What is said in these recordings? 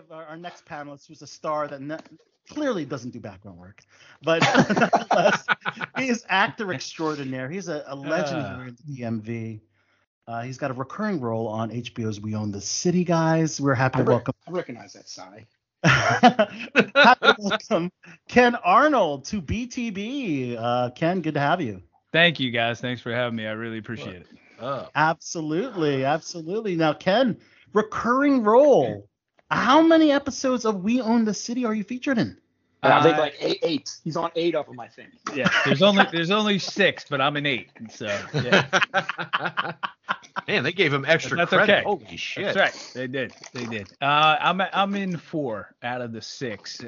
have our next panelist, who's a star that clearly doesn't do background work, but nonetheless, he is actor extraordinaire. He's a legend here in the DMV. He's got a recurring role on HBO's We Own the City, guys. We're happy to welcome. I recognize that sigh. Happy to welcome Ken Arnold to BTB. Ken, good to have you. Thank you, guys. Thanks for having me. I really appreciate it. Oh. Absolutely, absolutely. Now, Ken, recurring role. How many episodes of We Own the City are you featured in? I think like eight. He's on 8 of them, I think. Yeah, there's only 6, but I'm in 8. So yeah. Man, they gave him extra credit. Okay. Holy shit! That's right, they did. I'm in 4 out of the 6.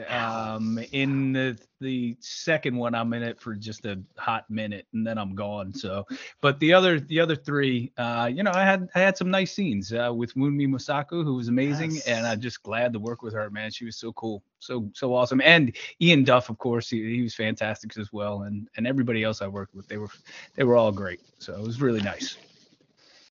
In the second one, I'm in it for just a hot minute, and then I'm gone. So, but the other 3, I had some nice scenes with Wunmi Mosaku, who was amazing, yes. And I'm just glad to work with her. Man, she was so cool, so awesome. And Ian Duff, of course, he was fantastic as well, and everybody else I worked with, they were all great. So it was really nice.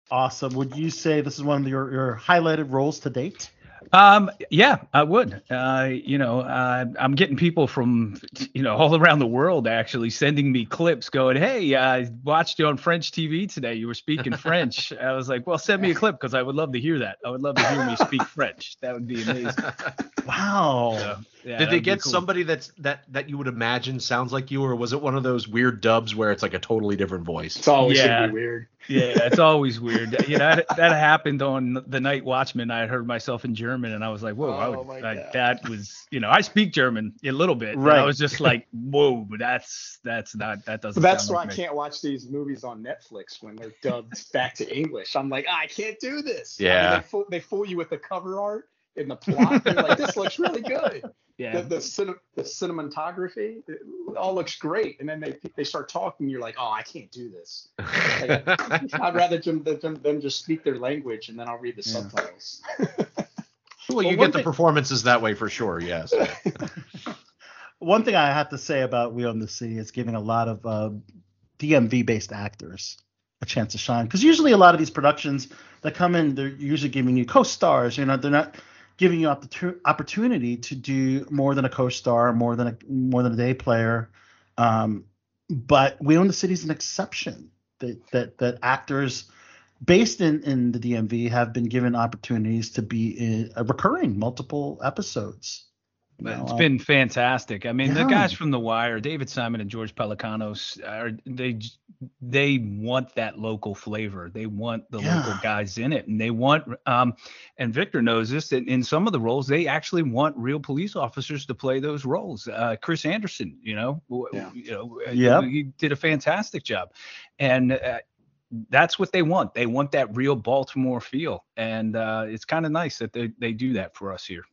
Awesome. Would you say this is one of your highlighted roles to date? Yeah, I would. I'm getting people from, all around the world actually sending me clips going, hey, I watched you on French TV today. You were speaking French. I was like, well, send me a clip because I would love to hear that. I would love to hear me speak French. That would be amazing. Wow. So, yeah, did they get cool. Somebody that you would imagine sounds like you, or was it one of those weird dubs where it's like a totally different voice? It's always gonna be weird. Yeah, it's always weird. That happened on The Night Watchman. I heard myself in German, and I was like, whoa, that was, I speak German a little bit. Right. And I was just like, whoa, but that doesn't. But that's why I can't watch these movies on Netflix when they're dubbed back to English. I'm like, I can't do this. Yeah. I mean, they fool you with the cover art. In the plot, they're like, this looks really good. Yeah. The cinematography, it all looks great. And then they start talking. You're like, oh, I can't do this. Like, I'd rather them just speak their language, and then I'll read the subtitles. Well, you get the performances that way for sure, yes. One thing I have to say about We Own the City is giving a lot of DMV-based actors a chance to shine. Because usually a lot of these productions that come in, they're usually giving you co-stars. They're not giving you opportunity to do more than a co-star, more than a day player. But We Own the City is an exception that actors based in the DMV have been given opportunities to be in recurring multiple episodes. It's been fantastic. I mean, the guys from The Wire, David Simon and George Pelecanos, they want that local flavor. They want the local guys in it, and they want and Victor knows this, that in some of the roles, they actually want real police officers to play those roles. Chris Anderson, he did a fantastic job, and that's what they want. They want that real Baltimore feel, and it's kind of nice that they do that for us here.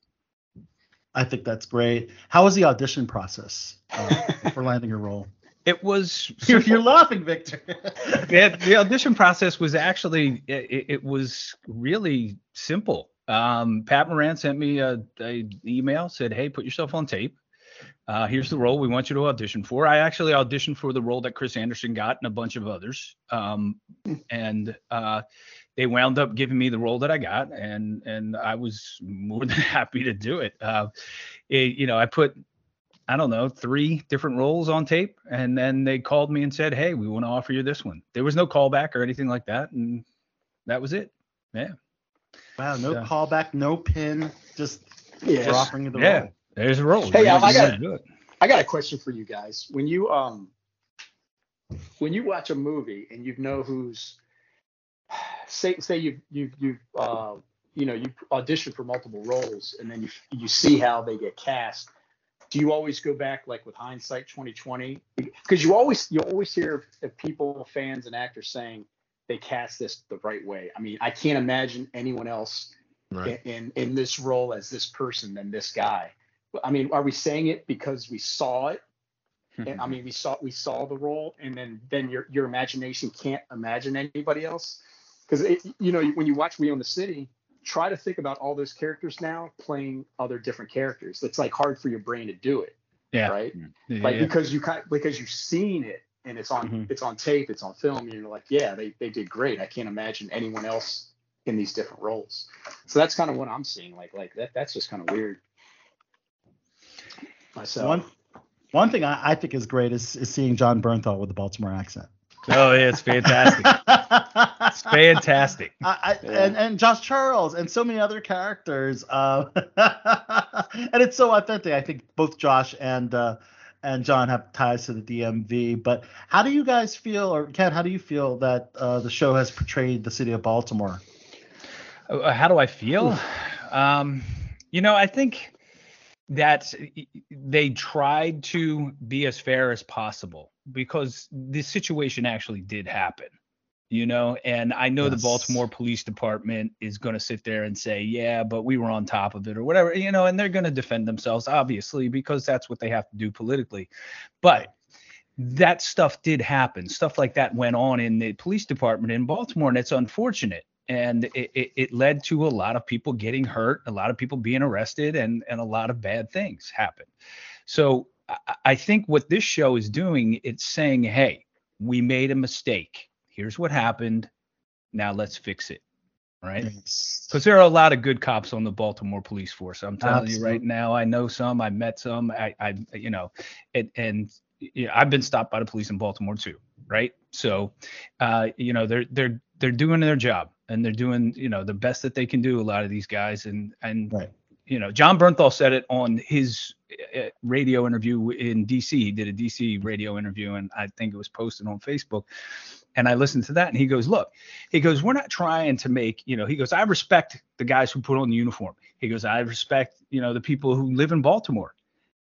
I think that's great. How was the audition process for landing your role? It was. You're laughing, Victor. The audition process was actually, it was really simple. Pat Moran sent me an email, said, hey, put yourself on tape. Here's the role we want you to audition for. I actually auditioned for the role that Chris Anderson got and a bunch of others. They wound up giving me the role that I got, and I was more than happy to do it. I put, 3 different roles on tape, and then they called me and said, hey, we want to offer you this one. There was no callback or anything like that, and that was it. Yeah. Wow, no callback, no pin, just they're offering you the role. There's a role. Hey, I got a question for you guys. When you watch a movie and you know who's say you audition for multiple roles, and then you see how they get cast, do you always go back, like with hindsight 2020? Because you always hear of people, fans and actors saying they cast this the right way. I mean, I can't imagine anyone else in this role as this person than this guy. I mean, are we saying it because we saw it? And, I mean, we saw the role, and then your imagination can't imagine anybody else. Because, when you watch We Own the City, try to think about all those characters now playing other different characters. It's like hard for your brain to do it. Yeah. Right. Yeah, because you've seen it, and it's on tape, it's on film. And you're like, yeah, they did great. I can't imagine anyone else in these different roles. So that's kind of what I'm seeing. Like that, that's just kind of weird. Myself. One thing I think is great is seeing John Bernthal with the Baltimore accent. Oh, yeah, it's fantastic. It's fantastic. And Josh Charles and so many other characters. And it's so authentic. I think both Josh and John have ties to the DMV. But how do you guys feel, or Ken, how do you feel that the show has portrayed the city of Baltimore? How do I feel? I think that they tried to be as fair as possible, because this situation actually did happen, and I know yes. The Baltimore Police Department is going to sit there and say, yeah, but we were on top of it or whatever, and they're going to defend themselves, obviously, because that's what they have to do politically. But that stuff did happen. Stuff like that went on in the police department in Baltimore, and it's unfortunate. And it led to a lot of people getting hurt, a lot of people being arrested, and a lot of bad things happened. So I think what this show is doing, it's saying, hey, we made a mistake. Here's what happened. Now let's fix it. Right? Because there are a lot of good cops on the Baltimore police force. I'm telling Absolutely. You right now, I know some. I met some. I've been stopped by the police in Baltimore too. Right? So, they're doing their job, and they're doing, the best that they can do, a lot of these guys. And right. John Bernthal said it on his radio interview in DC. He did a DC radio interview, and I think it was posted on Facebook. And I listened to that, and he goes, look, we're not trying to make, I respect the guys who put on the uniform. He goes, I respect, the people who live in Baltimore.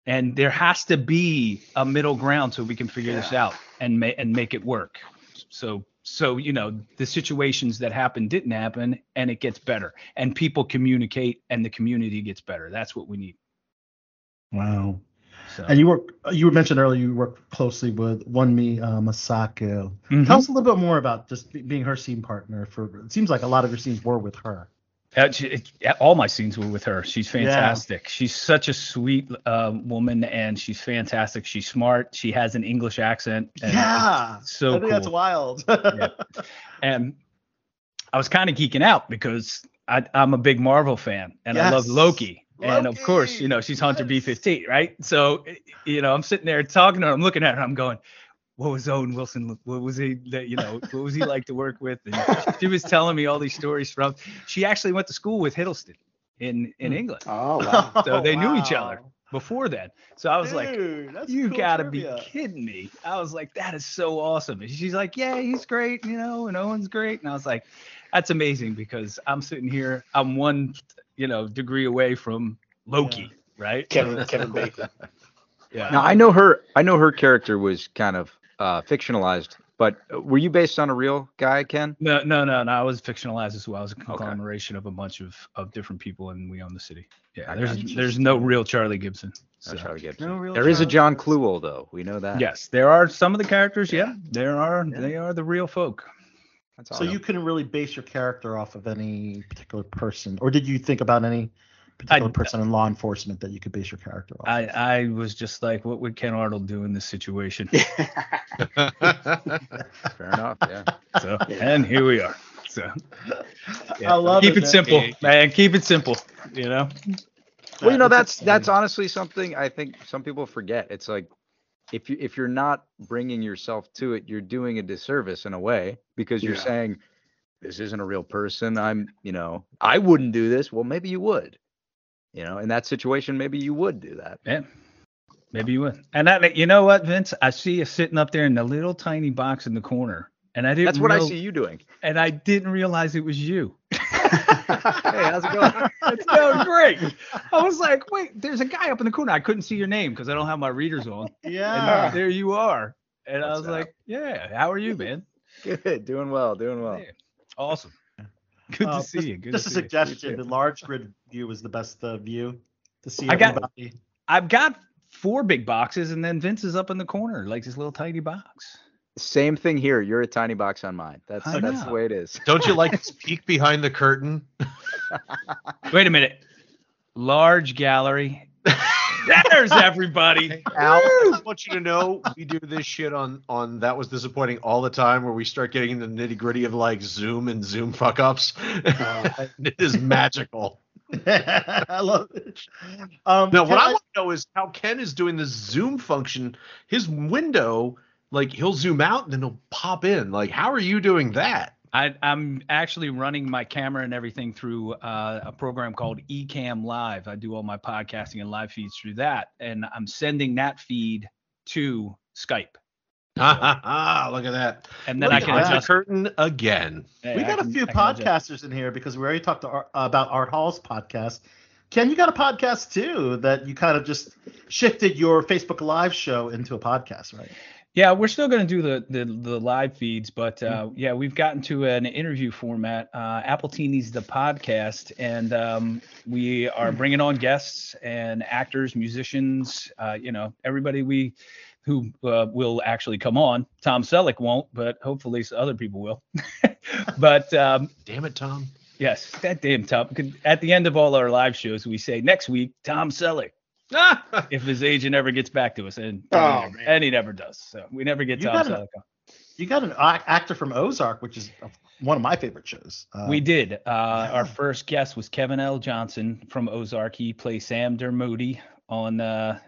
And there has to be a middle ground so we can figure yeah. this out and make it work. So, the situations that happened didn't happen, and it gets better, and people communicate, and the community gets better. That's what we need. Wow. So. And you mentioned earlier, you work closely with Wunmi Mosaku. Mm-hmm. Tell us a little bit more about just being her scene partner. It seems like a lot of your scenes were with her. All my scenes were with her. She's fantastic. Yeah. She's such a sweet woman, and she's fantastic. She's smart. She has an English accent. And yeah. So I think cool. That's wild. Yeah. And I was kind of geeking out because I'm a big Marvel fan, and yes. I love Loki. And of course, she's Hunter yes. B-15, right? So, I'm sitting there talking to her. I'm looking at her. I'm going, what was Owen Wilson? What was he? What was he like to work with? And she was telling me all these stories from. She actually went to school with Hiddleston in England. Oh, wow! So they knew each other before then. So I was like, "You cool gotta trivia. Be kidding me!" I was like, "That is so awesome!" And she's like, "Yeah, he's great, and Owen's great." And I was like, "That's amazing," because I'm sitting here, I'm one, degree away from Loki, yeah. right? Kevin Bacon. Yeah. Now I know her character was kind of. Fictionalized, but were you based on a real guy, Ken? No. I was fictionalized as well. I was a conglomeration of a bunch of different people, and We Own the City. Yeah, there's no real Charlie Gibson. So. No Charlie Gibson. There is a John Cluel, though. We know that. Yes, there are some of the characters. Yeah, there are. Yeah. They are the real folk. That's all. So you couldn't really base your character off of any particular person, or did you think about any particular person in law enforcement that you could base your character off? I was just like, what would Ken Arnold do in this situation? Fair enough, yeah. So, and here we are. So, yeah. I love it. Keep it simple, man. Keep it simple. Well, that's honestly something I think some people forget. It's like, if you're not bringing yourself to it, you're doing a disservice in a way, because you're saying this isn't a real person. I wouldn't do this. Well, maybe you would. In that situation, maybe you would do that. Yeah, maybe you would. And you know what, Vince? I see you sitting up there in the little tiny box in the corner, and I didn't. That's what I see you doing. And I didn't realize it was you. Hey, how's it going? It's going great. I was like, wait, there's a guy up in the corner. I couldn't see your name because I don't have my readers on. Yeah. And there you are. And I was like, yeah, how are you, man? Good. Doing well. Yeah. Awesome. Good to see you. Just a suggestion. The large grid view is the best view to see everybody. I've got 4 big boxes, and then Vince is up in the corner, like this little tiny box. Same thing here. You're a tiny box on mine. That's the way it is. Don't you like to peek behind the curtain? Wait a minute. Large gallery. There's everybody. Al, I just want you to know we do this shit on That Was Disappointing all the time, where we start getting into the nitty-gritty of like Zoom and Zoom fuck-ups. It is magical. I love it. Now, what I want to know is how Ken is doing the Zoom function. His window, like, he'll zoom out and then he'll pop in. Like, how are you doing that? I'm actually running my camera and everything through a program called Ecamm Live. I do all my podcasting and live feeds through that, and I'm sending that feed to Skype. Look at that. And then I can adjust the curtain again. Hey, we got a few podcasters in here because we already talked to about Art Hall's podcast. Ken, you got a podcast too that you kind of just shifted your Facebook Live show into a podcast, right? Yeah, we're still going to do the live feeds, but yeah, we've gotten to an interview format. Appletini's the podcast, and we are bringing on guests and actors, musicians, you know, everybody who will actually come on. Tom Selleck won't, but hopefully other people will. But damn it, Tom. Yes, that damn Tom. At the end of all our live shows, we say next week, Tom Selleck. If his agent ever gets back to us, and he never does, so we never get Tom Selleck on. You got an actor from Ozark, which is one of my favorite shows. We did. Our first guest was Kevin L. Johnson from Ozark. He plays Sam Dermody on the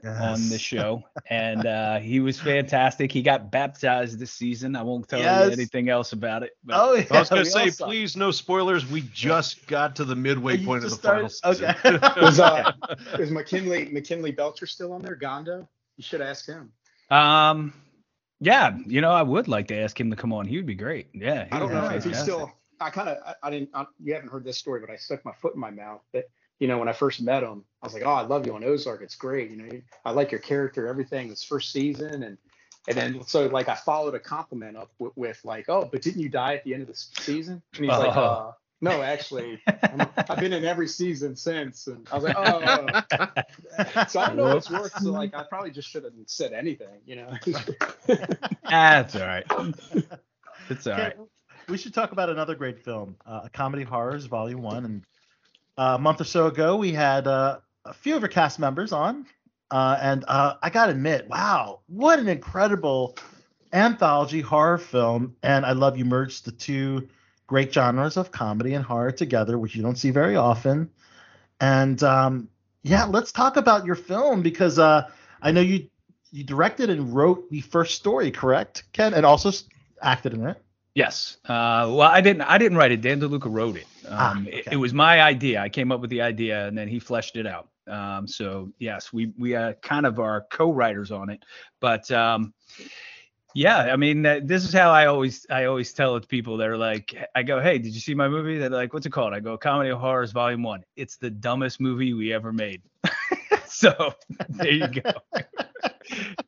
show, and he was fantastic. He got baptized this season. I won't tell you anything else about it. But I was going to say, please, no spoilers. We just got to the midway point of the final season. Okay. Is McKinley Belcher still on there? Gondo? You should ask him. Yeah, you know, I would like to ask him to come on. He would be great. Yeah. I don't know if he's still. You haven't heard this story, but I stuck my foot in my mouth. But you know, when I first met him, I was like, "Oh, I love you on Ozark. It's great. You know, I like your character, everything. This first season, and then so like I followed a compliment up with like, "Oh, but didn't you die at the end of the season?" And he's like, "No, actually, I've been in every season since." And I was like, "Oh, so I don't know what it's worth." So like, I probably just should have said anything, you know. That's all right. It's all right. We should talk about another great film, Comedy of Horrors Volume 1, and. A month or so ago, we had a few of our cast members on, and I gotta admit, wow, what an incredible anthology horror film! And I love you merged the two great genres of comedy and horror together, which you don't see very often. And yeah, let's talk about your film because I know you directed and wrote the first story, correct, Ken, and also acted in it. Yes. Well, I didn't write it. Dan DeLuca wrote it. It was my idea. I came up with the idea and then he fleshed it out. So yes, we kind of are co-writers on it, but yeah, I mean, this is how I always tell it to people. They're like, I go, "Hey, did you see my movie?" They're like, "What's it called?" I go, "Comedy of Horrors Volume 1. It's the dumbest movie we ever made." So there you go.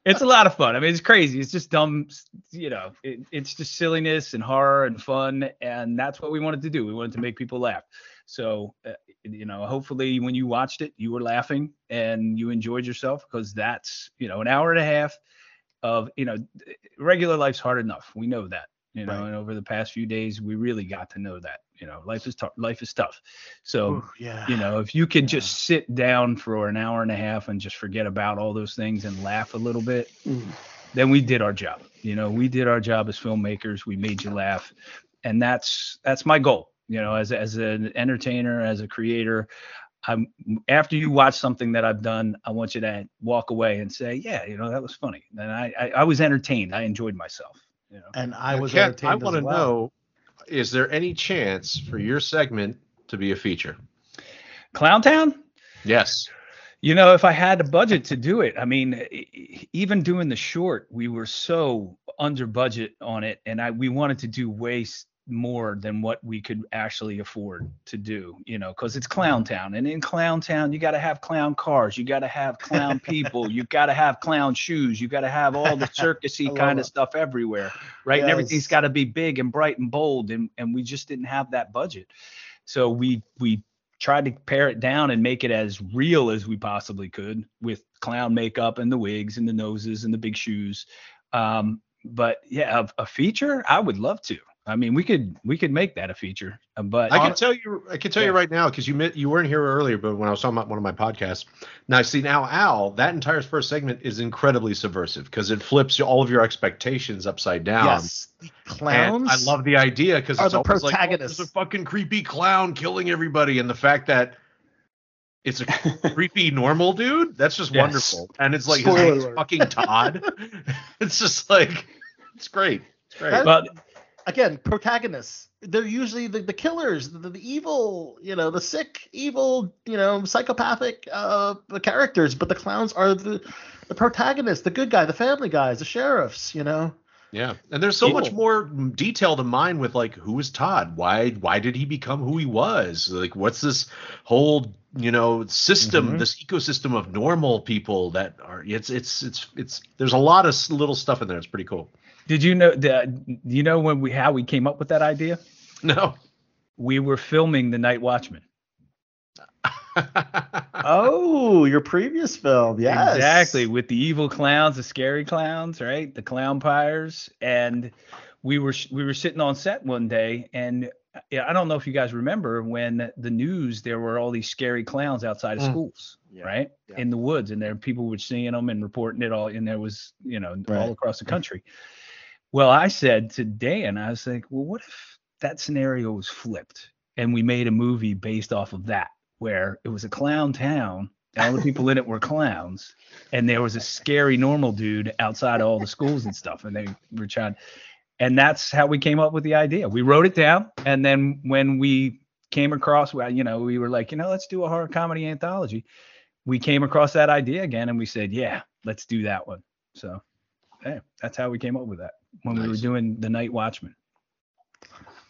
It's a lot of fun. I mean, it's crazy. It's just dumb, you know, it's just silliness and horror and fun. And that's what we wanted to do. We wanted to make people laugh. So, you know, hopefully when you watched it, you were laughing and you enjoyed yourself because that's, you know, an hour and a half of, you know, regular life's hard enough. We know that, you know, right. And over the past few days, we really got to know that, you know, life is tough. So, ooh, yeah. You know, if you can just sit down for an hour and a half and just forget about all those things and laugh a little bit, then we did our job. You know, we did our job as filmmakers. We made you laugh. And that's my goal. You know, as an entertainer, as a creator, after you watch something that I've done, I want you to walk away and say, yeah, you know, that was funny. And I was entertained. I enjoyed myself. You know? And I was entertained. I want to know, is there any chance for your segment to be a feature? Clown Town? Yes. You know, if I had the budget to do it, I mean, even doing the short, we were so under budget on it, and we wanted to do way more than what we could actually afford to do, you know, because it's Clown Town, and in Clown Town you got to have clown cars, you got to have clown people, you got to have clown shoes, you got to have all the circusy kind of stuff everywhere, right? Yes. And everything's got to be big and bright and bold, and we just didn't have that budget, so we tried to pare it down and make it as real as we possibly could with clown makeup and the wigs and the noses and the big shoes, but yeah, a feature I would love to. I mean, we could make that a feature. But I can tell you right now, because you weren't here earlier, but when I was talking about one of my podcasts, now Al, that entire first segment is incredibly subversive because it flips all of your expectations upside down. Yes, the clowns. And I love the idea because it's the protagonists. There's a fucking creepy clown killing everybody, and the fact that it's a creepy normal dude, that's just wonderful. And it's like, his name's fucking Todd. It's just like, it's great. It's great. But again, protagonists, they're usually the killers, the evil, the sick, evil, psychopathic characters. But the clowns are the protagonists, the good guy, the family guys, the sheriffs, Yeah. And there's so much more detail to mine with, like, who is Todd? Why did he become who he was? Like, what's this whole, system, this ecosystem of normal people that are, it's there's a lot of little stuff in there. It's pretty cool. Did you know that, how we came up with that idea? No. We were filming The Night Watchman. Oh, your previous film. Yes. Exactly. With the evil clowns, the scary clowns, right? The clownpires. And we were sitting on set one day, and I don't know if you guys remember when the news, there were all these scary clowns outside of schools, right? Yeah. In the woods, and there people were seeing them and reporting it all. And there was, all across the country. Well, I said to Dan, I was like, well, what if that scenario was flipped and we made a movie based off of that, where it was a clown town and all the people in it were clowns, and there was a scary normal dude outside of all the schools and stuff, and they were trying. And that's how we came up with the idea. We wrote it down, and then when we came across, we were like, let's do a horror comedy anthology. We came across that idea again, and we said, yeah, let's do that one. So, hey, that's how we came up with that. When we were doing The Night Watchman.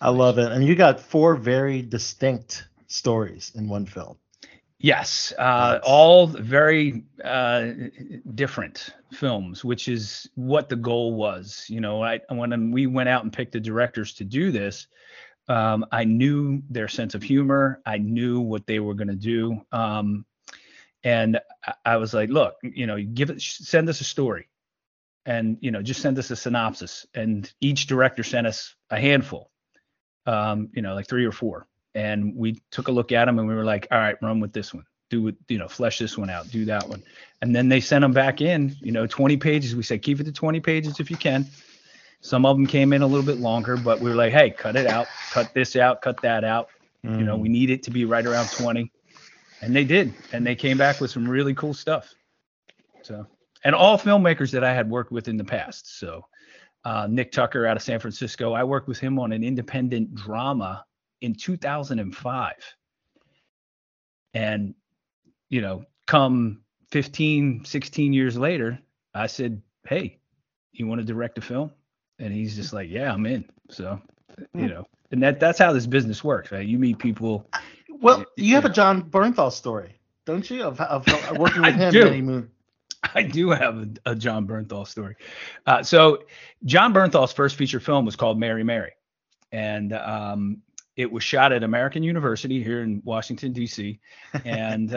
I love it. And you got 4 very distinct stories in one film. Yes. All very different films, which is what the goal was. When we went out and picked the directors to do this, I knew their sense of humor. I knew what they were going to do. And I was like, look, send us a story. And, just send us a synopsis. And each director sent us a handful, like 3 or 4. And we took a look at them and we were like, all right, run with this one. Flesh this one out, do that one. And then they sent them back in, 20 pages. We said, keep it to 20 pages if you can. Some of them came in a little bit longer, but we were like, hey, cut it out, cut this out, cut that out. Mm-hmm. We need it to be right around 20. And they did. And they came back with some really cool stuff. So. And all filmmakers that I had worked with in the past. So Nick Tucker out of San Francisco, I worked with him on an independent drama in 2005. And, come 15, 16 years later, I said, hey, you want to direct a film? And he's just like, yeah, I'm in. So, and that's how this business works, right? You meet people. Well, you have a John Bernthal story, don't you? Of working with him. I do have a John Bernthal story. So John Bernthal's first feature film was called Mary Mary. And it was shot at American University here in Washington, D.C. And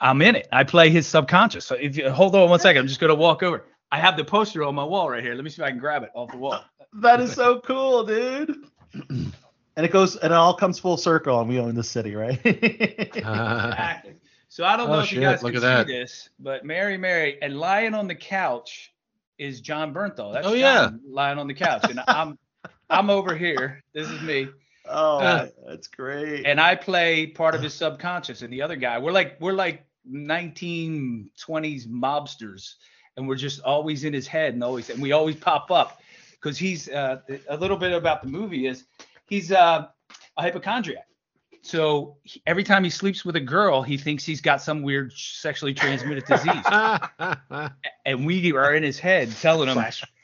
I'm in it. I play his subconscious. So if you hold on one second, I'm just going to walk over. I have the poster on my wall right here. Let me see if I can grab it off the wall. That is so cool, dude. And it all comes full circle on We Own the City, right? Exactly. So I don't know if you guys can see this, but Mary Mary and lying on the couch is John Bernthal. That's John lying on the couch, and I'm over here. This is me. Oh, that's great. And I play part of his subconscious, and the other guy. We're like 1920s mobsters, and we're just always in his head, and we always pop up because he's a little bit about the movie is he's a hypochondriac. So every time he sleeps with a girl, he thinks he's got some weird sexually transmitted disease. And we are in his head telling him.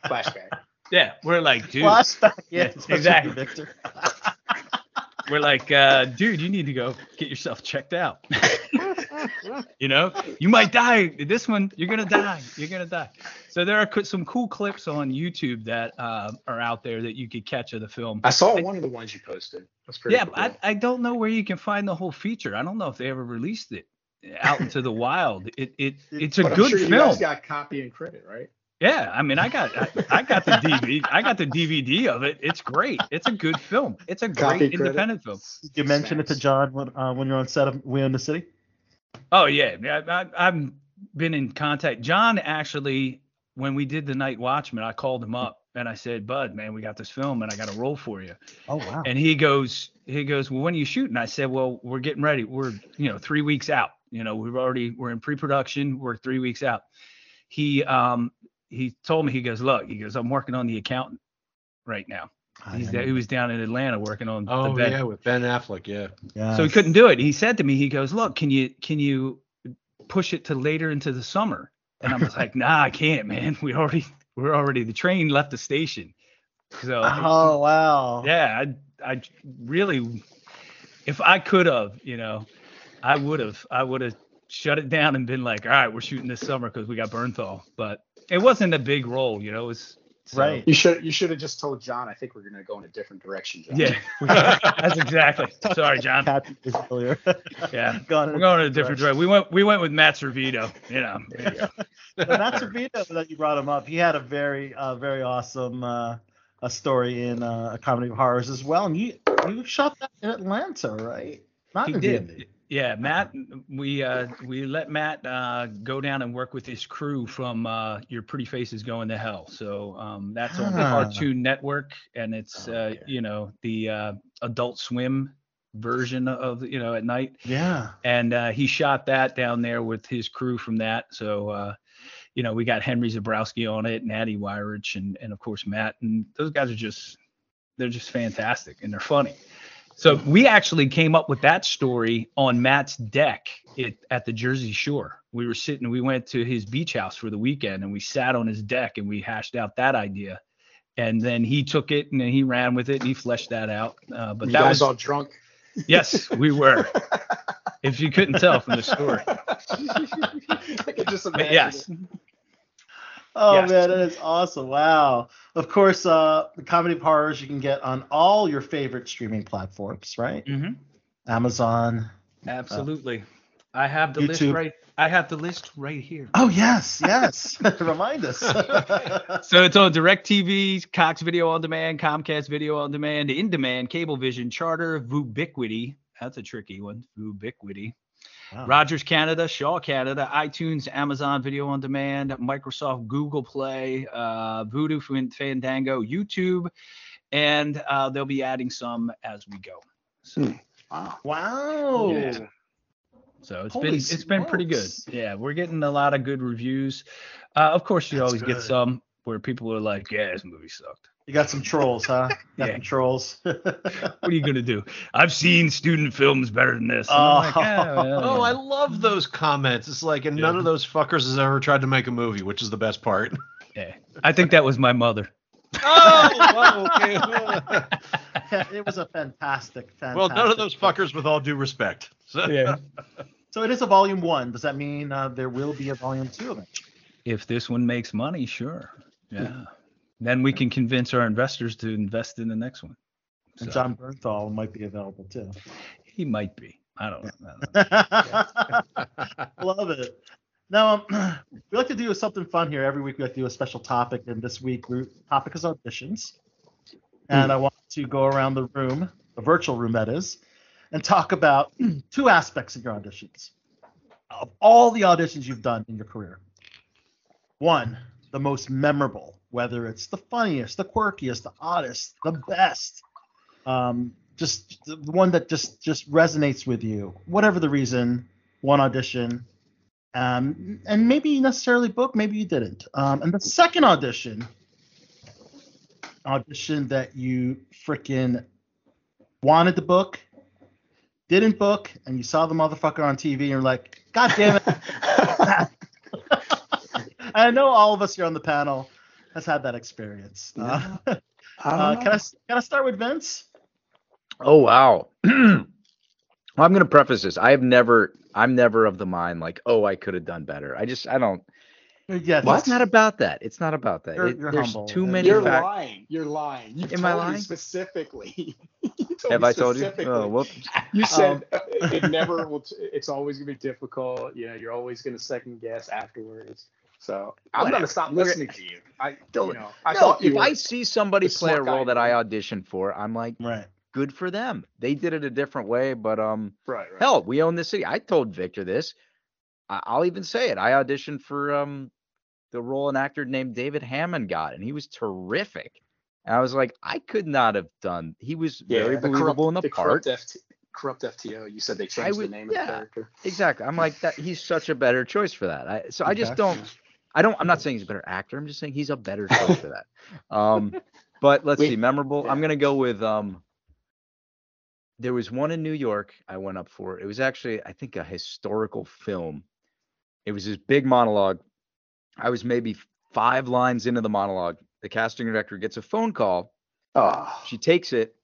Flashback. Yeah. We're like, dude. Flashback. Yeah. Exactly. Victor. We're like, dude, you need to go get yourself checked out. You might die. This one, you're going to die. You're going to die. So there are some cool clips on YouTube that are out there that you could catch of the film. I saw one of the ones you posted. That's pretty cool. I don't know where you can find the whole feature. I don't know if they ever released it out into the wild. It's a good film. You guys got copy and credit, right? Yeah, I mean, I got the DVD of it. It's great. It's a good film. It's a great independent film. Did you mention it to John when you're on set of We Own the City? Oh yeah, I've been in contact. John actually, when we did The Night Watchman, I called him up and I said, "Bud, man, we got this film and I got a role for you." Oh wow. And he goes, "Well, when are you shooting?" I said, "Well, we're getting ready. We're 3 weeks out. We're in pre-production. We're 3 weeks out." He told me, he goes, "I'm working on The Accountant right now." He was down in Atlanta working on. Oh, the yeah, with Ben Affleck, yeah. Yes. So he couldn't do it. He said to me, he goes, "Look, can you push it to later into the summer?" And I was like, "Nah, I can't, man. We're already the train left the station." So. Oh wow. Yeah, I really, if I could have, I would have shut it down and been like, "All right, we're shooting this summer because we got Bernthal," but. It wasn't a big role, It was so. Right. You should have just told John, "I think we're gonna go in a different direction, John." Yeah, that's exactly. Sorry, John. Yeah, we're going in a different direction. We went with Matt Servito. Matt Servito, that you brought him up. He had a very very awesome a story in a Comedy of Horrors as well. And you shot that in Atlanta, right? Not he in did. Vietnam. Yeah, Matt, we let Matt go down and work with his crew from Your Pretty Faces Going to Hell. So that's on the Cartoon Network, and it's the Adult Swim version of at night. Yeah. And he shot that down there with his crew from that. So we got Henry Zebrowski on it, and Addie Weirich, and of course Matt. And those guys are they're just fantastic, and they're funny. So we actually came up with that story on Matt's deck at the Jersey Shore. We went to his beach house for the weekend, and we sat on his deck and we hashed out that idea. And then he took it and then he ran with it and he fleshed that out. But that was all drunk. Yes, we were. If you couldn't tell from the story. I can just imagine. Yes. It. Oh, yes. Man, that is awesome. Wow. Of course, the Comedy of Horrors you can get on all your favorite streaming platforms, right? Mm-hmm. Amazon. Absolutely. I have the YouTube. I have the list right here. Oh, yes. Remind us. So it's on DirecTV, Cox Video On Demand, Comcast Video On Demand, In Demand, Cablevision, Charter, Vubiquity. That's a tricky one. Vubiquity. Wow. Rogers Canada, Shaw Canada, iTunes, Amazon Video On Demand, Microsoft, Google Play, Voodoo, Fandango, YouTube, and they'll be adding some as we go. So, wow. Yeah. So it's been pretty good. Yeah, we're getting a lot of good reviews. Of course, you always get some where people are like, "Yeah, this movie sucked." You got some trolls, huh? Got some trolls. What are you going to do? "I've seen student films better than this." And I'm like, I love those comments. It's like, and none of those fuckers has ever tried to make a movie, which is the best part. Yeah. I think that was my mother. Oh, okay. It was a fantastic. Well, none of those fuckers, with all due respect. So. Yeah. So it is a volume 1. Does that mean there will be a volume 2 of it? If this one makes money, sure. Yeah. Then we can convince our investors to invest in the next one. So. And John Bernthal might be available too. He might be. I don't know. Love it. Now, we like to do something fun here. Every week we like to do a special topic, and this week the topic is auditions. And I want to go around the room, the virtual room that is, and talk about two aspects of your auditions. Of all the auditions you've done in your career, one, the most memorable, whether it's the funniest, the quirkiest, the oddest, the best, just the one that just resonates with you, whatever the reason, one audition, and maybe you necessarily booked, maybe you didn't. And the second audition that you freaking wanted to book, didn't book, and you saw the motherfucker on TV and you're like, "God damn it." I know all of us here on the panel has had that experience. Can I start with Vince? Oh wow! Well, I'm gonna preface this. I'm never of the mind like, "Oh, I could have done better." I don't. Yeah, it's not about that. It's not about that. You're there's humble. Too many. You're lying. You're lying. You Am I lying? Specifically. Have I told you? Oh, whoops. You said it never will. It's always gonna be difficult. Yeah, you're always gonna second guess afterwards. So I'm going to stop listening to you. I see somebody play a role that I auditioned for, I'm like, right, good for them. They did it a different way, but right. Hell, We Own the City. I told Victor this. I'll even say it. I auditioned for the role an actor named David Hammond got, and he was terrific. And I was like, I could not have done. He was very believable in the part. Corrupt FTO. You said they changed the name of the character. Exactly. I'm like that. He's such a better choice for that. I'm not saying he's a better actor. I'm just saying he's a better choice for that. But let's see. Memorable. Yeah. I'm gonna go with. There was one in New York I went up for. It was actually, I think, a historical film. It was this big monologue. I was maybe 5 lines into the monologue. The casting director gets a phone call. Oh. She takes it.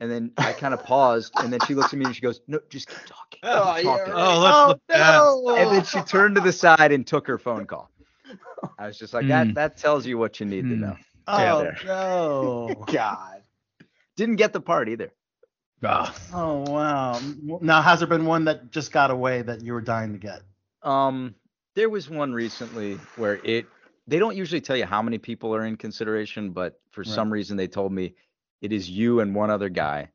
And then I kind of paused, and then she looks at me and she goes, "No, just keep talking." Oh, no. And then she turned to the side and took her phone call. I was just like, that tells you what you need to know. Oh, no. God. Didn't get the part either. Oh, wow. Now, has there been one that just got away that you were dying to get? There was one recently where they don't usually tell you how many people are in consideration, but for some reason they told me, it is you and one other guy.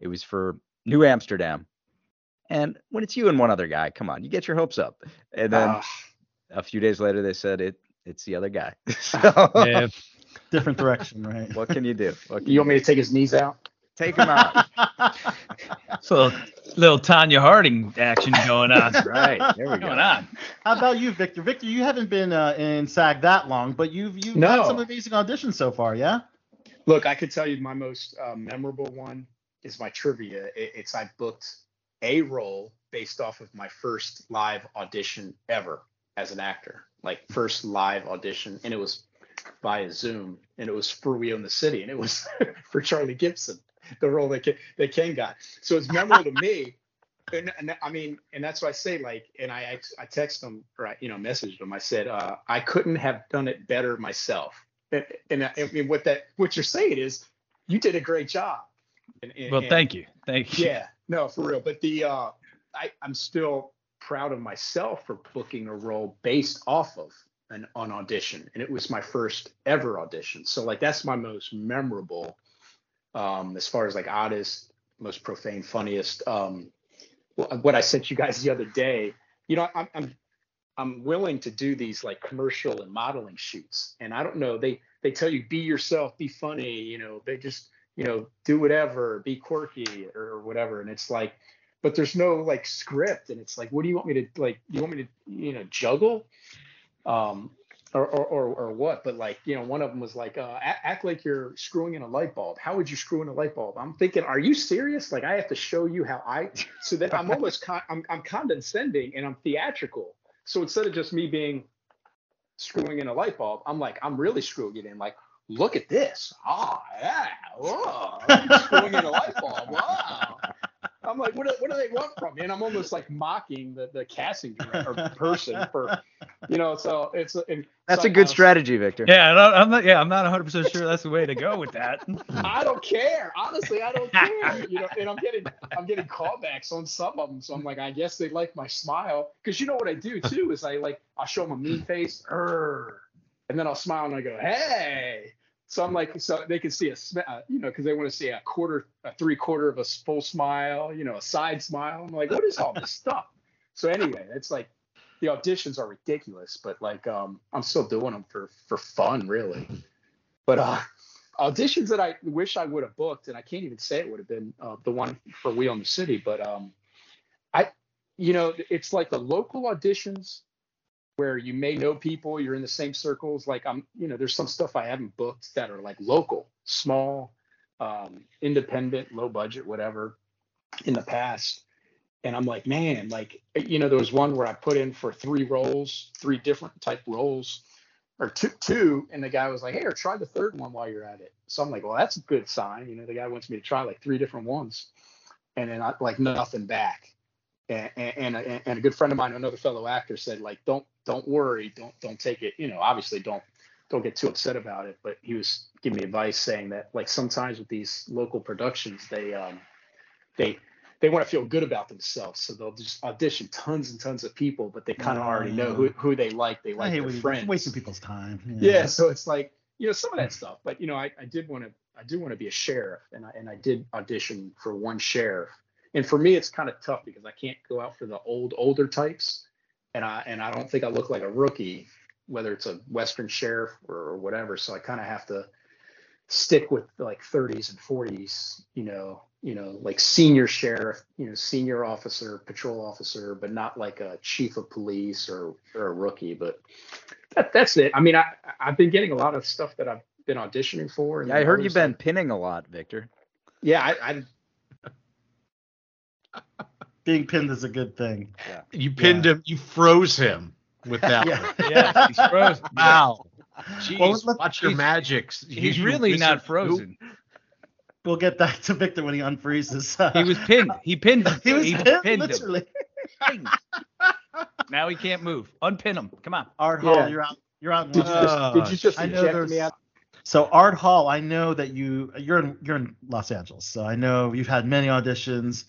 It was for New Amsterdam. And when it's you and one other guy, come on, you get your hopes up. And then a few days later, they said it's the other guy. So, different direction, right? What can you do? You want me to take his knees out? Take him out. So little Tanya Harding action going on. Right. There we go. How about you, Victor? Victor, you haven't been in SAG that long, but you've had some amazing auditions so far, yeah? Look, I could tell you my most memorable one is my trivia. I booked a role based off of my first live audition ever as an actor, like first live audition. And it was via Zoom, and it was for We Own the City. And it was for Charlie Gibson, the role that Ken got. So it's memorable to me. And that's why I say, like, and I text them, or messaged them. I said, I couldn't have done it better myself. And I mean, what you're saying is, you did a great job. Thank you. Yeah, no, for real. But I'm still proud of myself for booking a role based off of an audition, and it was my first ever audition. So like that's my most memorable, as far as like oddest, most profane, funniest. What I sent you guys the other day, I'm willing to do these like commercial and modeling shoots. And I don't know, they tell you, be yourself, be funny, they just, do whatever, be quirky or whatever. And it's like, but there's no like script. And it's like, what do you want me to like, you want me to, juggle or what? But like, one of them was like, act like you're screwing in a light bulb. How would you screw in a light bulb? I'm thinking, are you serious? Like I have to show you how so that I'm almost, I'm condescending and I'm theatrical. So instead of just me being screwing in a light bulb, I'm like, I'm really screwing it in. Like, look at this. Oh, yeah. Whoa. I'm screwing in a light bulb. Wow. I'm like, what do they want from me? And I'm almost like mocking the casting director or person for, so it's. That's a good strategy, Victor. Yeah, I'm not 100% sure that's the way to go with that. I don't care. Honestly, I don't care. And I'm getting callbacks on some of them. So I'm like, I guess they like my smile. Because what I do too is I'll show them a mean face, and then I'll smile and I go, hey. So I'm like, so they can see because they want to see a three-quarter of a full smile, a side smile. I'm like, what is all this stuff? So anyway, it's like the auditions are ridiculous, but like, I'm still doing them for fun, really. But auditions that I wish I would have booked, and I can't even say it would have been the one for We Own the City, but it's like the local auditions where you may know people, you're in the same circles. Like there's some stuff I haven't booked that are like local, small, independent, low budget, whatever in the past. And I'm like, man, like, there was one where I put in for 3 roles, 3 different type roles or two. And the guy was like, hey, try the third one while you're at it. So I'm like, well, that's a good sign. The guy wants me to try like 3 different ones, and then I like nothing back. And a good friend of mine, another fellow actor, said like, don't worry, don't take it, obviously don't get too upset about it. But he was giving me advice saying that like sometimes with these local productions, they they want to feel good about themselves, so they'll just audition tons and tons of people, but they kind of already know who they like. They like their friends. Wasting people's time. Yeah, so it's like, you know, some of that stuff. But you know, I do want to be a sheriff, and I did audition for one sheriff. And for me, it's kind of tough because I can't go out for the older types, and I don't think I look like a rookie, whether it's a Western sheriff or whatever. So I kind of have to stick with like 30s and 40s, you know, like senior sheriff, you know, senior officer, patrol officer, but not like a chief of police or a rookie. But that's it. I mean, I've been getting a lot of stuff that I've been auditioning for. And I heard you've been pinning a lot, Victor. Yeah, being pinned is a good thing. Yeah. You pinned him. You froze him with that. Yeah, he's frozen. Wow. Jeez, well, watch your magics. He's really not frozen. We'll get back to Victor when he unfreezes. He was pinned. He pinned literally. Him. Now he can't move. Unpin him. Come on. Art Hall, you're out. Did you just eject me out? So Art Hall, I know that you're in Los Angeles. So I know you've had many auditions.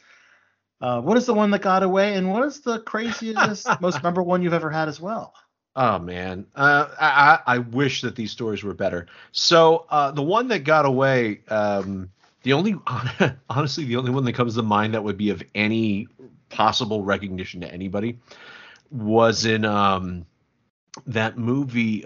What is the one that got away, and what is the craziest, most memorable one you've ever had as well? Oh, man. I wish that these stories were better. So the one that got away, honestly, the only one that comes to mind that would be of any possible recognition to anybody was in that movie,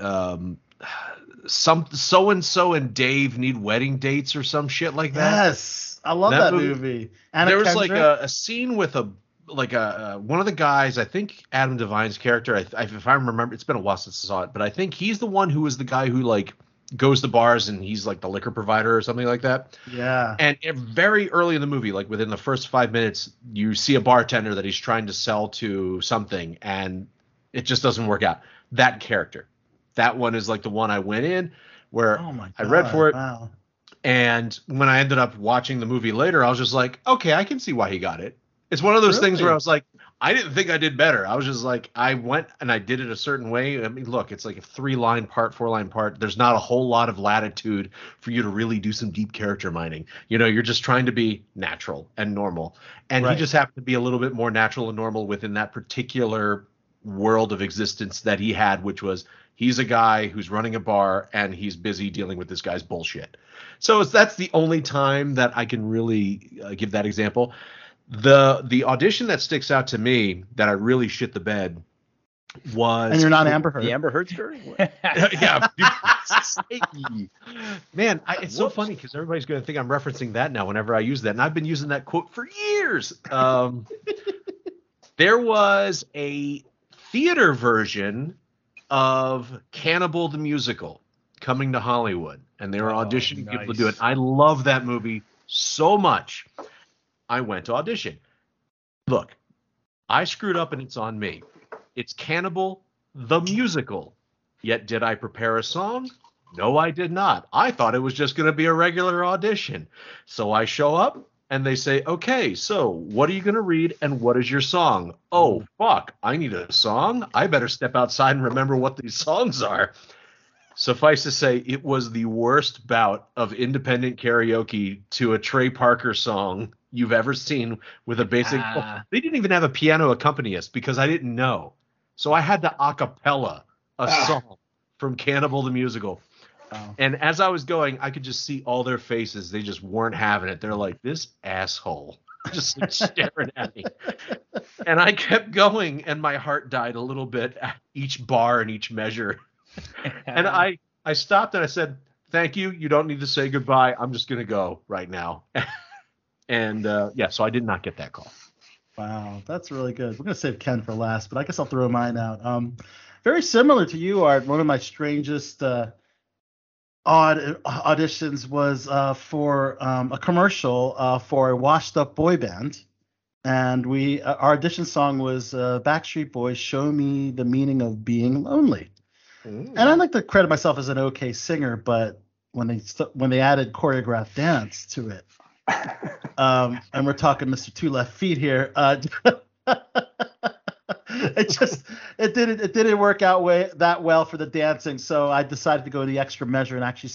So-and-so and Dave Need Wedding Dates or some shit like that. Yes. I love that movie. There was like a scene with a one of the guys, I think Adam Devine's character, if I remember, it's been a while since I saw it, but I think he's the one who is the guy who like goes to bars and he's like the liquor provider or something like that. Yeah. And very early in the movie, like within the first 5 minutes, you see a bartender that he's trying to sell to something and it just doesn't work out. That character. That one is like the one I went in where I read for it. Wow. And when I ended up watching the movie later, I was just like, okay, I can see why he got it. It's one of those things where I was like, I didn't think I did better. I was just like, I went and I did it a certain way. I mean, look, it's like a 4-line part. There's not a whole lot of latitude for you to really do some deep character mining. You know, you're just trying to be natural and normal. And he just happened to be a little bit more natural and normal within that particular world of existence that he had, which was he's a guy who's running a bar and he's busy dealing with this guy's bullshit. So that's the only time that I can really give that example. The audition that sticks out to me that I really shit the bed was... And you're not Amber Heard. The Amber Heard story? Yeah. Dude, man, it's so funny because everybody's going to think I'm referencing that now whenever I use that. And I've been using that quote for years. There was a theater version of Cannibal the Musical coming to Hollywood. And they were auditioning people to do it. I love that movie so much. I went to audition. Look, I screwed up and it's on me. It's Cannibal the Musical. Yet did I prepare a song? No, I did not. I thought it was just going to be a regular audition. So I show up and they say, okay, so what are you going to read and what is your song? Oh, fuck, I need a song. I better step outside and remember what these songs are. Suffice to say, it was the worst bout of independent karaoke to a Trey Parker song you've ever seen with a basic... Oh, they didn't even have a piano accompanist because I didn't know. So I had to a cappella a song from Cannibal the Musical. Oh. And as I was going, I could just see all their faces. They just weren't having it. They're like, this asshole just like, staring at me. And I kept going, and my heart died a little bit at each bar and each measure. And I stopped and I said, thank you. You don't need to say goodbye. I'm just going to go right now. And so I did not get that call. Wow, that's really good. We're going to save Ken for last, but I guess I'll throw mine out. Very similar to you, Art. One of my strangest odd auditions was for a commercial for a washed-up boy band. And our audition song was Backstreet Boys, Show Me the Meaning of Being Lonely. And I like to credit myself as an okay singer, but when they added choreographed dance to it, and we're talking Mr. Two Left Feet here, it didn't work out that well for the dancing. So I decided to go the extra measure and actually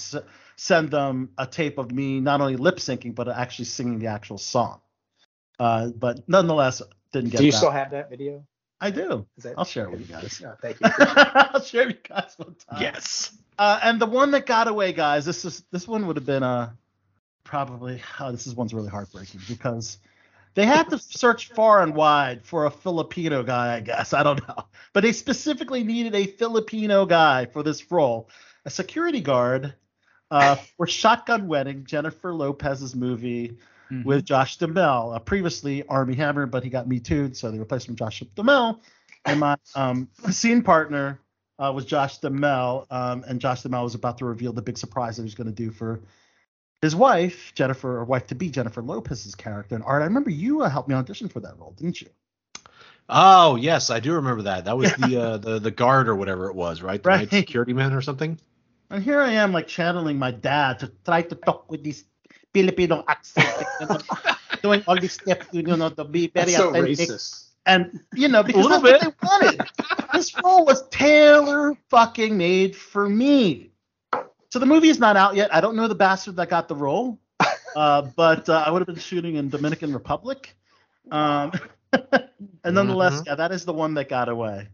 send them a tape of me not only lip syncing but actually singing the actual song. But nonetheless, didn't get. Do you still have that video? I do. I'll share it with you guys. Oh, thank you. I'll share with you guys one time. Yes. And the one that got away, guys, this one would have been probably. Oh, one's really heartbreaking because they had to search far and wide for a Filipino guy, I guess. I don't know, but they specifically needed a Filipino guy for this role, a security guard for Shotgun Wedding, Jennifer Lopez's movie. Mm-hmm. With Josh Duhamel, previously Armie Hammer, but he got Me Too'd, so they replaced him with Josh Duhamel. And my scene partner was Josh Duhamel, and Josh Duhamel was about to reveal the big surprise that he was going to do for his wife, Jennifer, or wife-to-be Jennifer Lopez's character. And Art, I remember you helped me audition for that role, didn't you? Oh, yes, I do remember that. That was the guard or whatever it was, right? The night security man or something? And here I am, like, channeling my dad to try to talk with these Filipino accent, doing all these steps, to be very authentic. Racist. And, because that's what they wanted. This role was tailor-fucking-made for me. So the movie is not out yet. I don't know the bastard that got the role, but I would have been shooting in Dominican Republic. And nonetheless, mm-hmm. Yeah, that is the one that got away,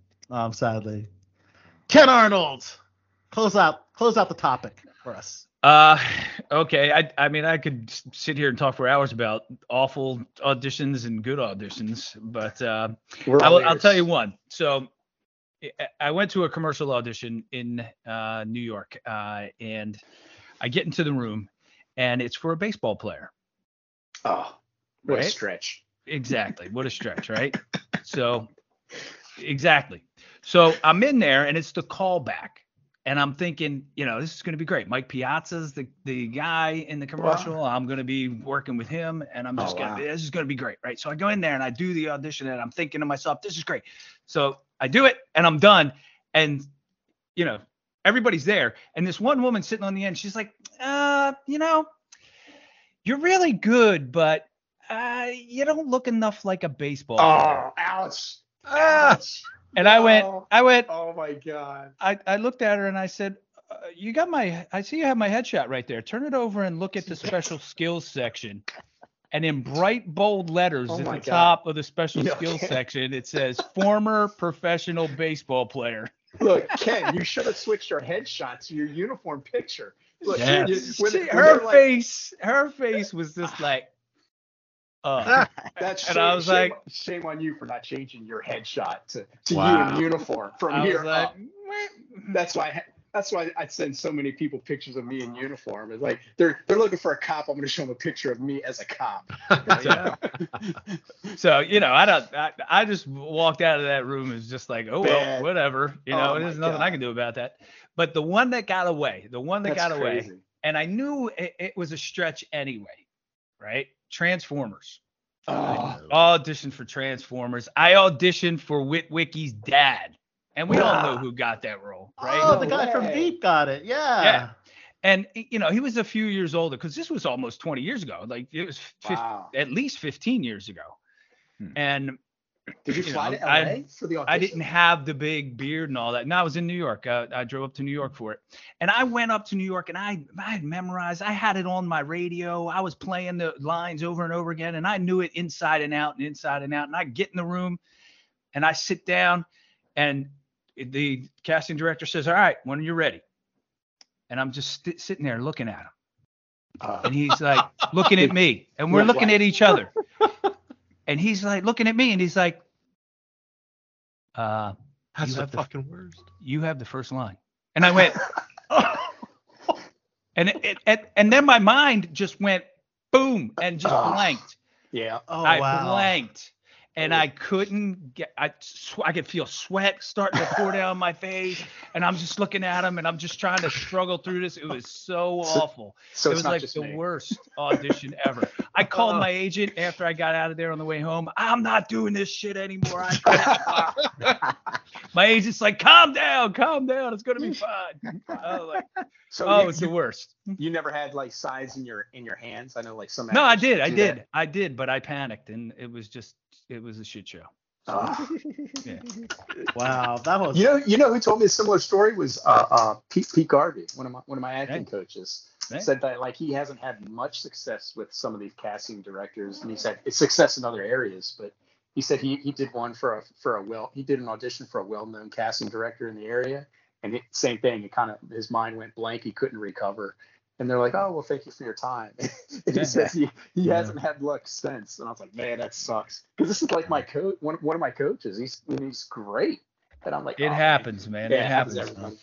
sadly. Ken Arnold, close out the topic for us. Okay. I mean, I could sit here and talk for hours about awful auditions and good auditions, but I'll tell you one. So I went to a commercial audition in New York, and I get into the room, and it's for a baseball player. Oh, what a stretch! Exactly. What a stretch, right? So, exactly. So I'm in there, and it's the callback. And I'm thinking, this is going to be great. Mike Piazza's the guy in the commercial. Wow. I'm going to be working with him, and I'm just this is going to be great, right? So I go in there and I do the audition, and I'm thinking to myself, this is great. So I do it, and I'm done, and everybody's there, and this one woman sitting on the end, she's like, you're really good, but you don't look enough like a baseball player. Ouch! Ouch! And I went. Oh my God. I looked at her and I said, I see you have my headshot right there. Turn it over and look at the special skills section. And in bright, bold letters at the top of the special skills section, it says former professional baseball player. Look, Ken, you should have switched your headshot to your uniform picture. Look, her face was just like. That's shame, and I was shame, like, shame on you for not changing your headshot to you in uniform from here. Like, up. That's why I send so many people pictures of me in uniform. It's like they're looking for a cop. I'm going to show them a picture of me as a cop. So I just walked out of that room as just like, well, whatever. There's nothing I can do about that. But the one that got away, and I knew it was a stretch anyway, right? Transformers. I auditioned for Transformers. I auditioned for Witwicky's dad, and we all know who got that role, right? Oh, the guy from Veep got it. Yeah. And he was a few years older because this was almost 20 years ago. Like it was at least 15 years ago. And did you fly to LA for the audition? I didn't have the big beard and all that. No, I was in New York. I drove up to New York for it. And I went up to New York, and I had memorized. I had it on my radio. I was playing the lines over and over again, and I knew it inside and out and inside and out. And I get in the room, and I sit down, and the casting director says, all right, when you're ready. And I'm just sitting there looking at him. And he's like looking at me, and we're looking at each other. And he's like looking at me, and he's like, "That's the fucking worst. You have the first line." And I went, and it, and then my mind just went boom and just blanked. Yeah. Oh wow. I blanked, and I couldn't get. I could feel sweat starting to pour down my face, and I'm just looking at him, and I'm just trying to struggle through this. It was so awful. So it was like the worst audition ever. I called my agent after I got out of there on the way home. I'm not doing this shit anymore. My agent's like, calm down. It's going to be fine. I was like, it's the worst. You never had like sides in your hands? I know like some. No, I did, but I panicked, and it was a shit show. So, yeah. Wow, that was. You know who told me a similar story was Pete Garvey, one of my acting coaches. said that like he hasn't had much success with some of these casting directors, and he said it's success in other areas, but he said he did one he did an audition for a well-known casting director in the area, and same thing, it kind of, his mind went blank, he couldn't recover, and they're like, oh well, thank you for your time. And he says he hasn't had luck since, and I was like, man, that sucks, because this is like my coach, one of my coaches, he's great, and I'm like, it happens, man. Yeah, it happens. Man.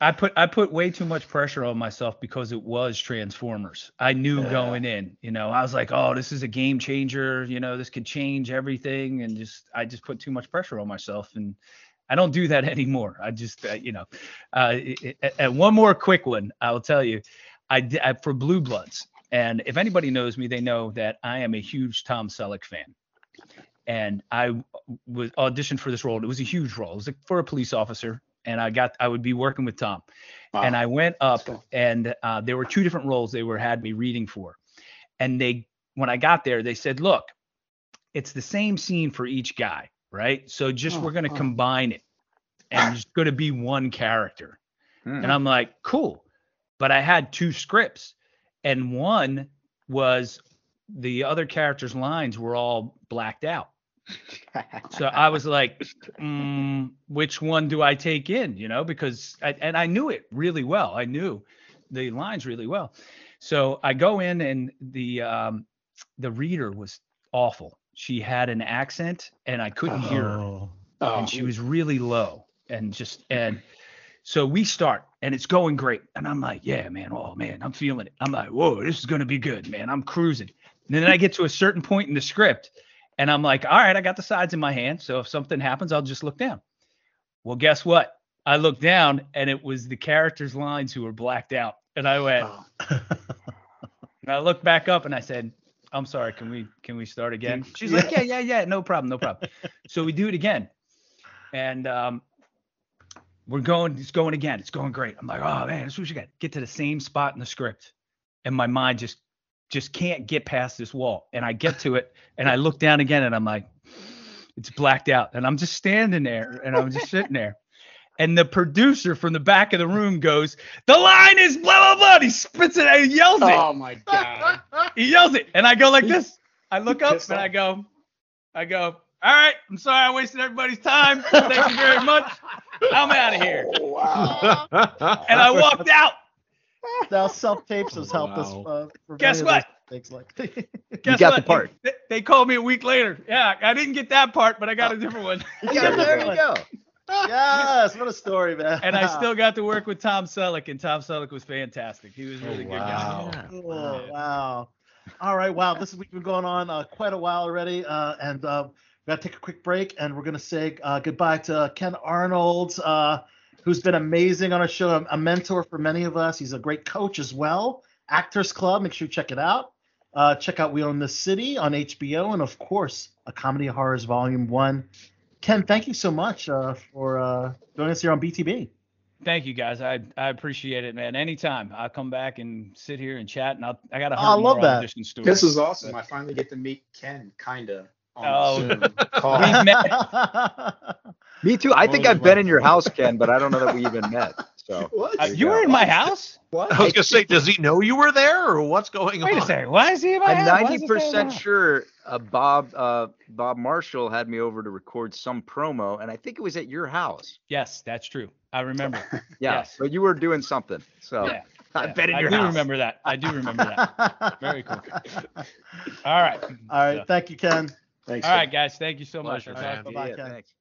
I put way too much pressure on myself because it was Transformers. I knew going in, I was like, oh, this is a game changer. This could change everything. And I just put too much pressure on myself. And I don't do that anymore. I just, and one more quick one, I'll tell you, I for Blue Bloods. And if anybody knows me, they know that I am a huge Tom Selleck fan. And I was auditioned for this role. It was a huge role. It was for a police officer. And I would be working with Tom. Wow. And I went up, and there were two different roles they had me reading for. And when I got there, they said, look, it's the same scene for each guy, right? So we're going to combine it, and it's going to be one character. Mm. And I'm like, cool. But I had two scripts, and one was the other character's lines were all blacked out. So I was like, which one do I take in, because I knew it really well. I knew the lines really well. So I go in, and the reader was awful. She had an accent, and I couldn't hear her. Oh. And she was really low, and so we start, and it's going great. And I'm like, yeah, man. Oh man, I'm feeling it. I'm like, whoa, this is going to be good, man. I'm cruising. And then I get to a certain point in the script, and I'm like, all right, I got the sides in my hand, so if something happens, I'll just look down. Well, guess what? I looked down, and it was the characters' lines who were blacked out. And I went, and I looked back up, and I said, I'm sorry, can we start again? She's like, yeah, no problem. So we do it again. And it's going again. It's going great. I'm like, oh man, that's what you got. Get to the same spot in the script. And my mind just can't get past this wall. And I get to it, and I look down again, and I'm like, it's blacked out. And I'm just standing there, and I'm just sitting there. And the producer from the back of the room goes, the line is blah, blah, blah. He spits it, and he yells it. Oh my God. He yells it. And I go like this. I look up, and I go, all right, I'm sorry I wasted everybody's time. Thank you very much. I'm out of here. Oh, wow. And I walked out. Now self-tapes has helped us. Guess what? Things like guess you got what? The part. They called me a week later. Yeah, I didn't get that part, but I got a different one. There you go. Yes, what a story, man. And I still got to work with Tom Selleck, and Tom Selleck was fantastic. He was really good guy. Yeah. Oh, wow. All right, wow. This week we've been going on quite a while already, and we've got to take a quick break, and we're going to say goodbye to Ken Arnold, who's been amazing on our show, a mentor for many of us. He's a great coach as well. Actors Club, make sure you check it out. Check out We Own the City on HBO, and, of course, A Comedy of Horrors Volume 1. Ken, thank you so much for joining us here on BTB. Thank you, guys. I appreciate it, man. Anytime. I'll come back and sit here and chat, and I got to hear more audition stories. This is awesome. So I finally get to meet Ken, kind of. We've met. Me too. I think I've been in your house, Ken, but I don't know that we even met. So you were in my house? What? I was gonna say, does he know you were there, or what's going on? Wait a second. Why is he in my house? I'm 90% sure Bob Marshall had me over to record some promo, and I think it was at your house. Yes, that's true. I remember. Yes. But you were doing something. So yeah. I do remember that. Very cool. All right. Thank you, Ken. Thanks, all right, guys. Thank you so much. All right, bye-bye, Ken. Thanks.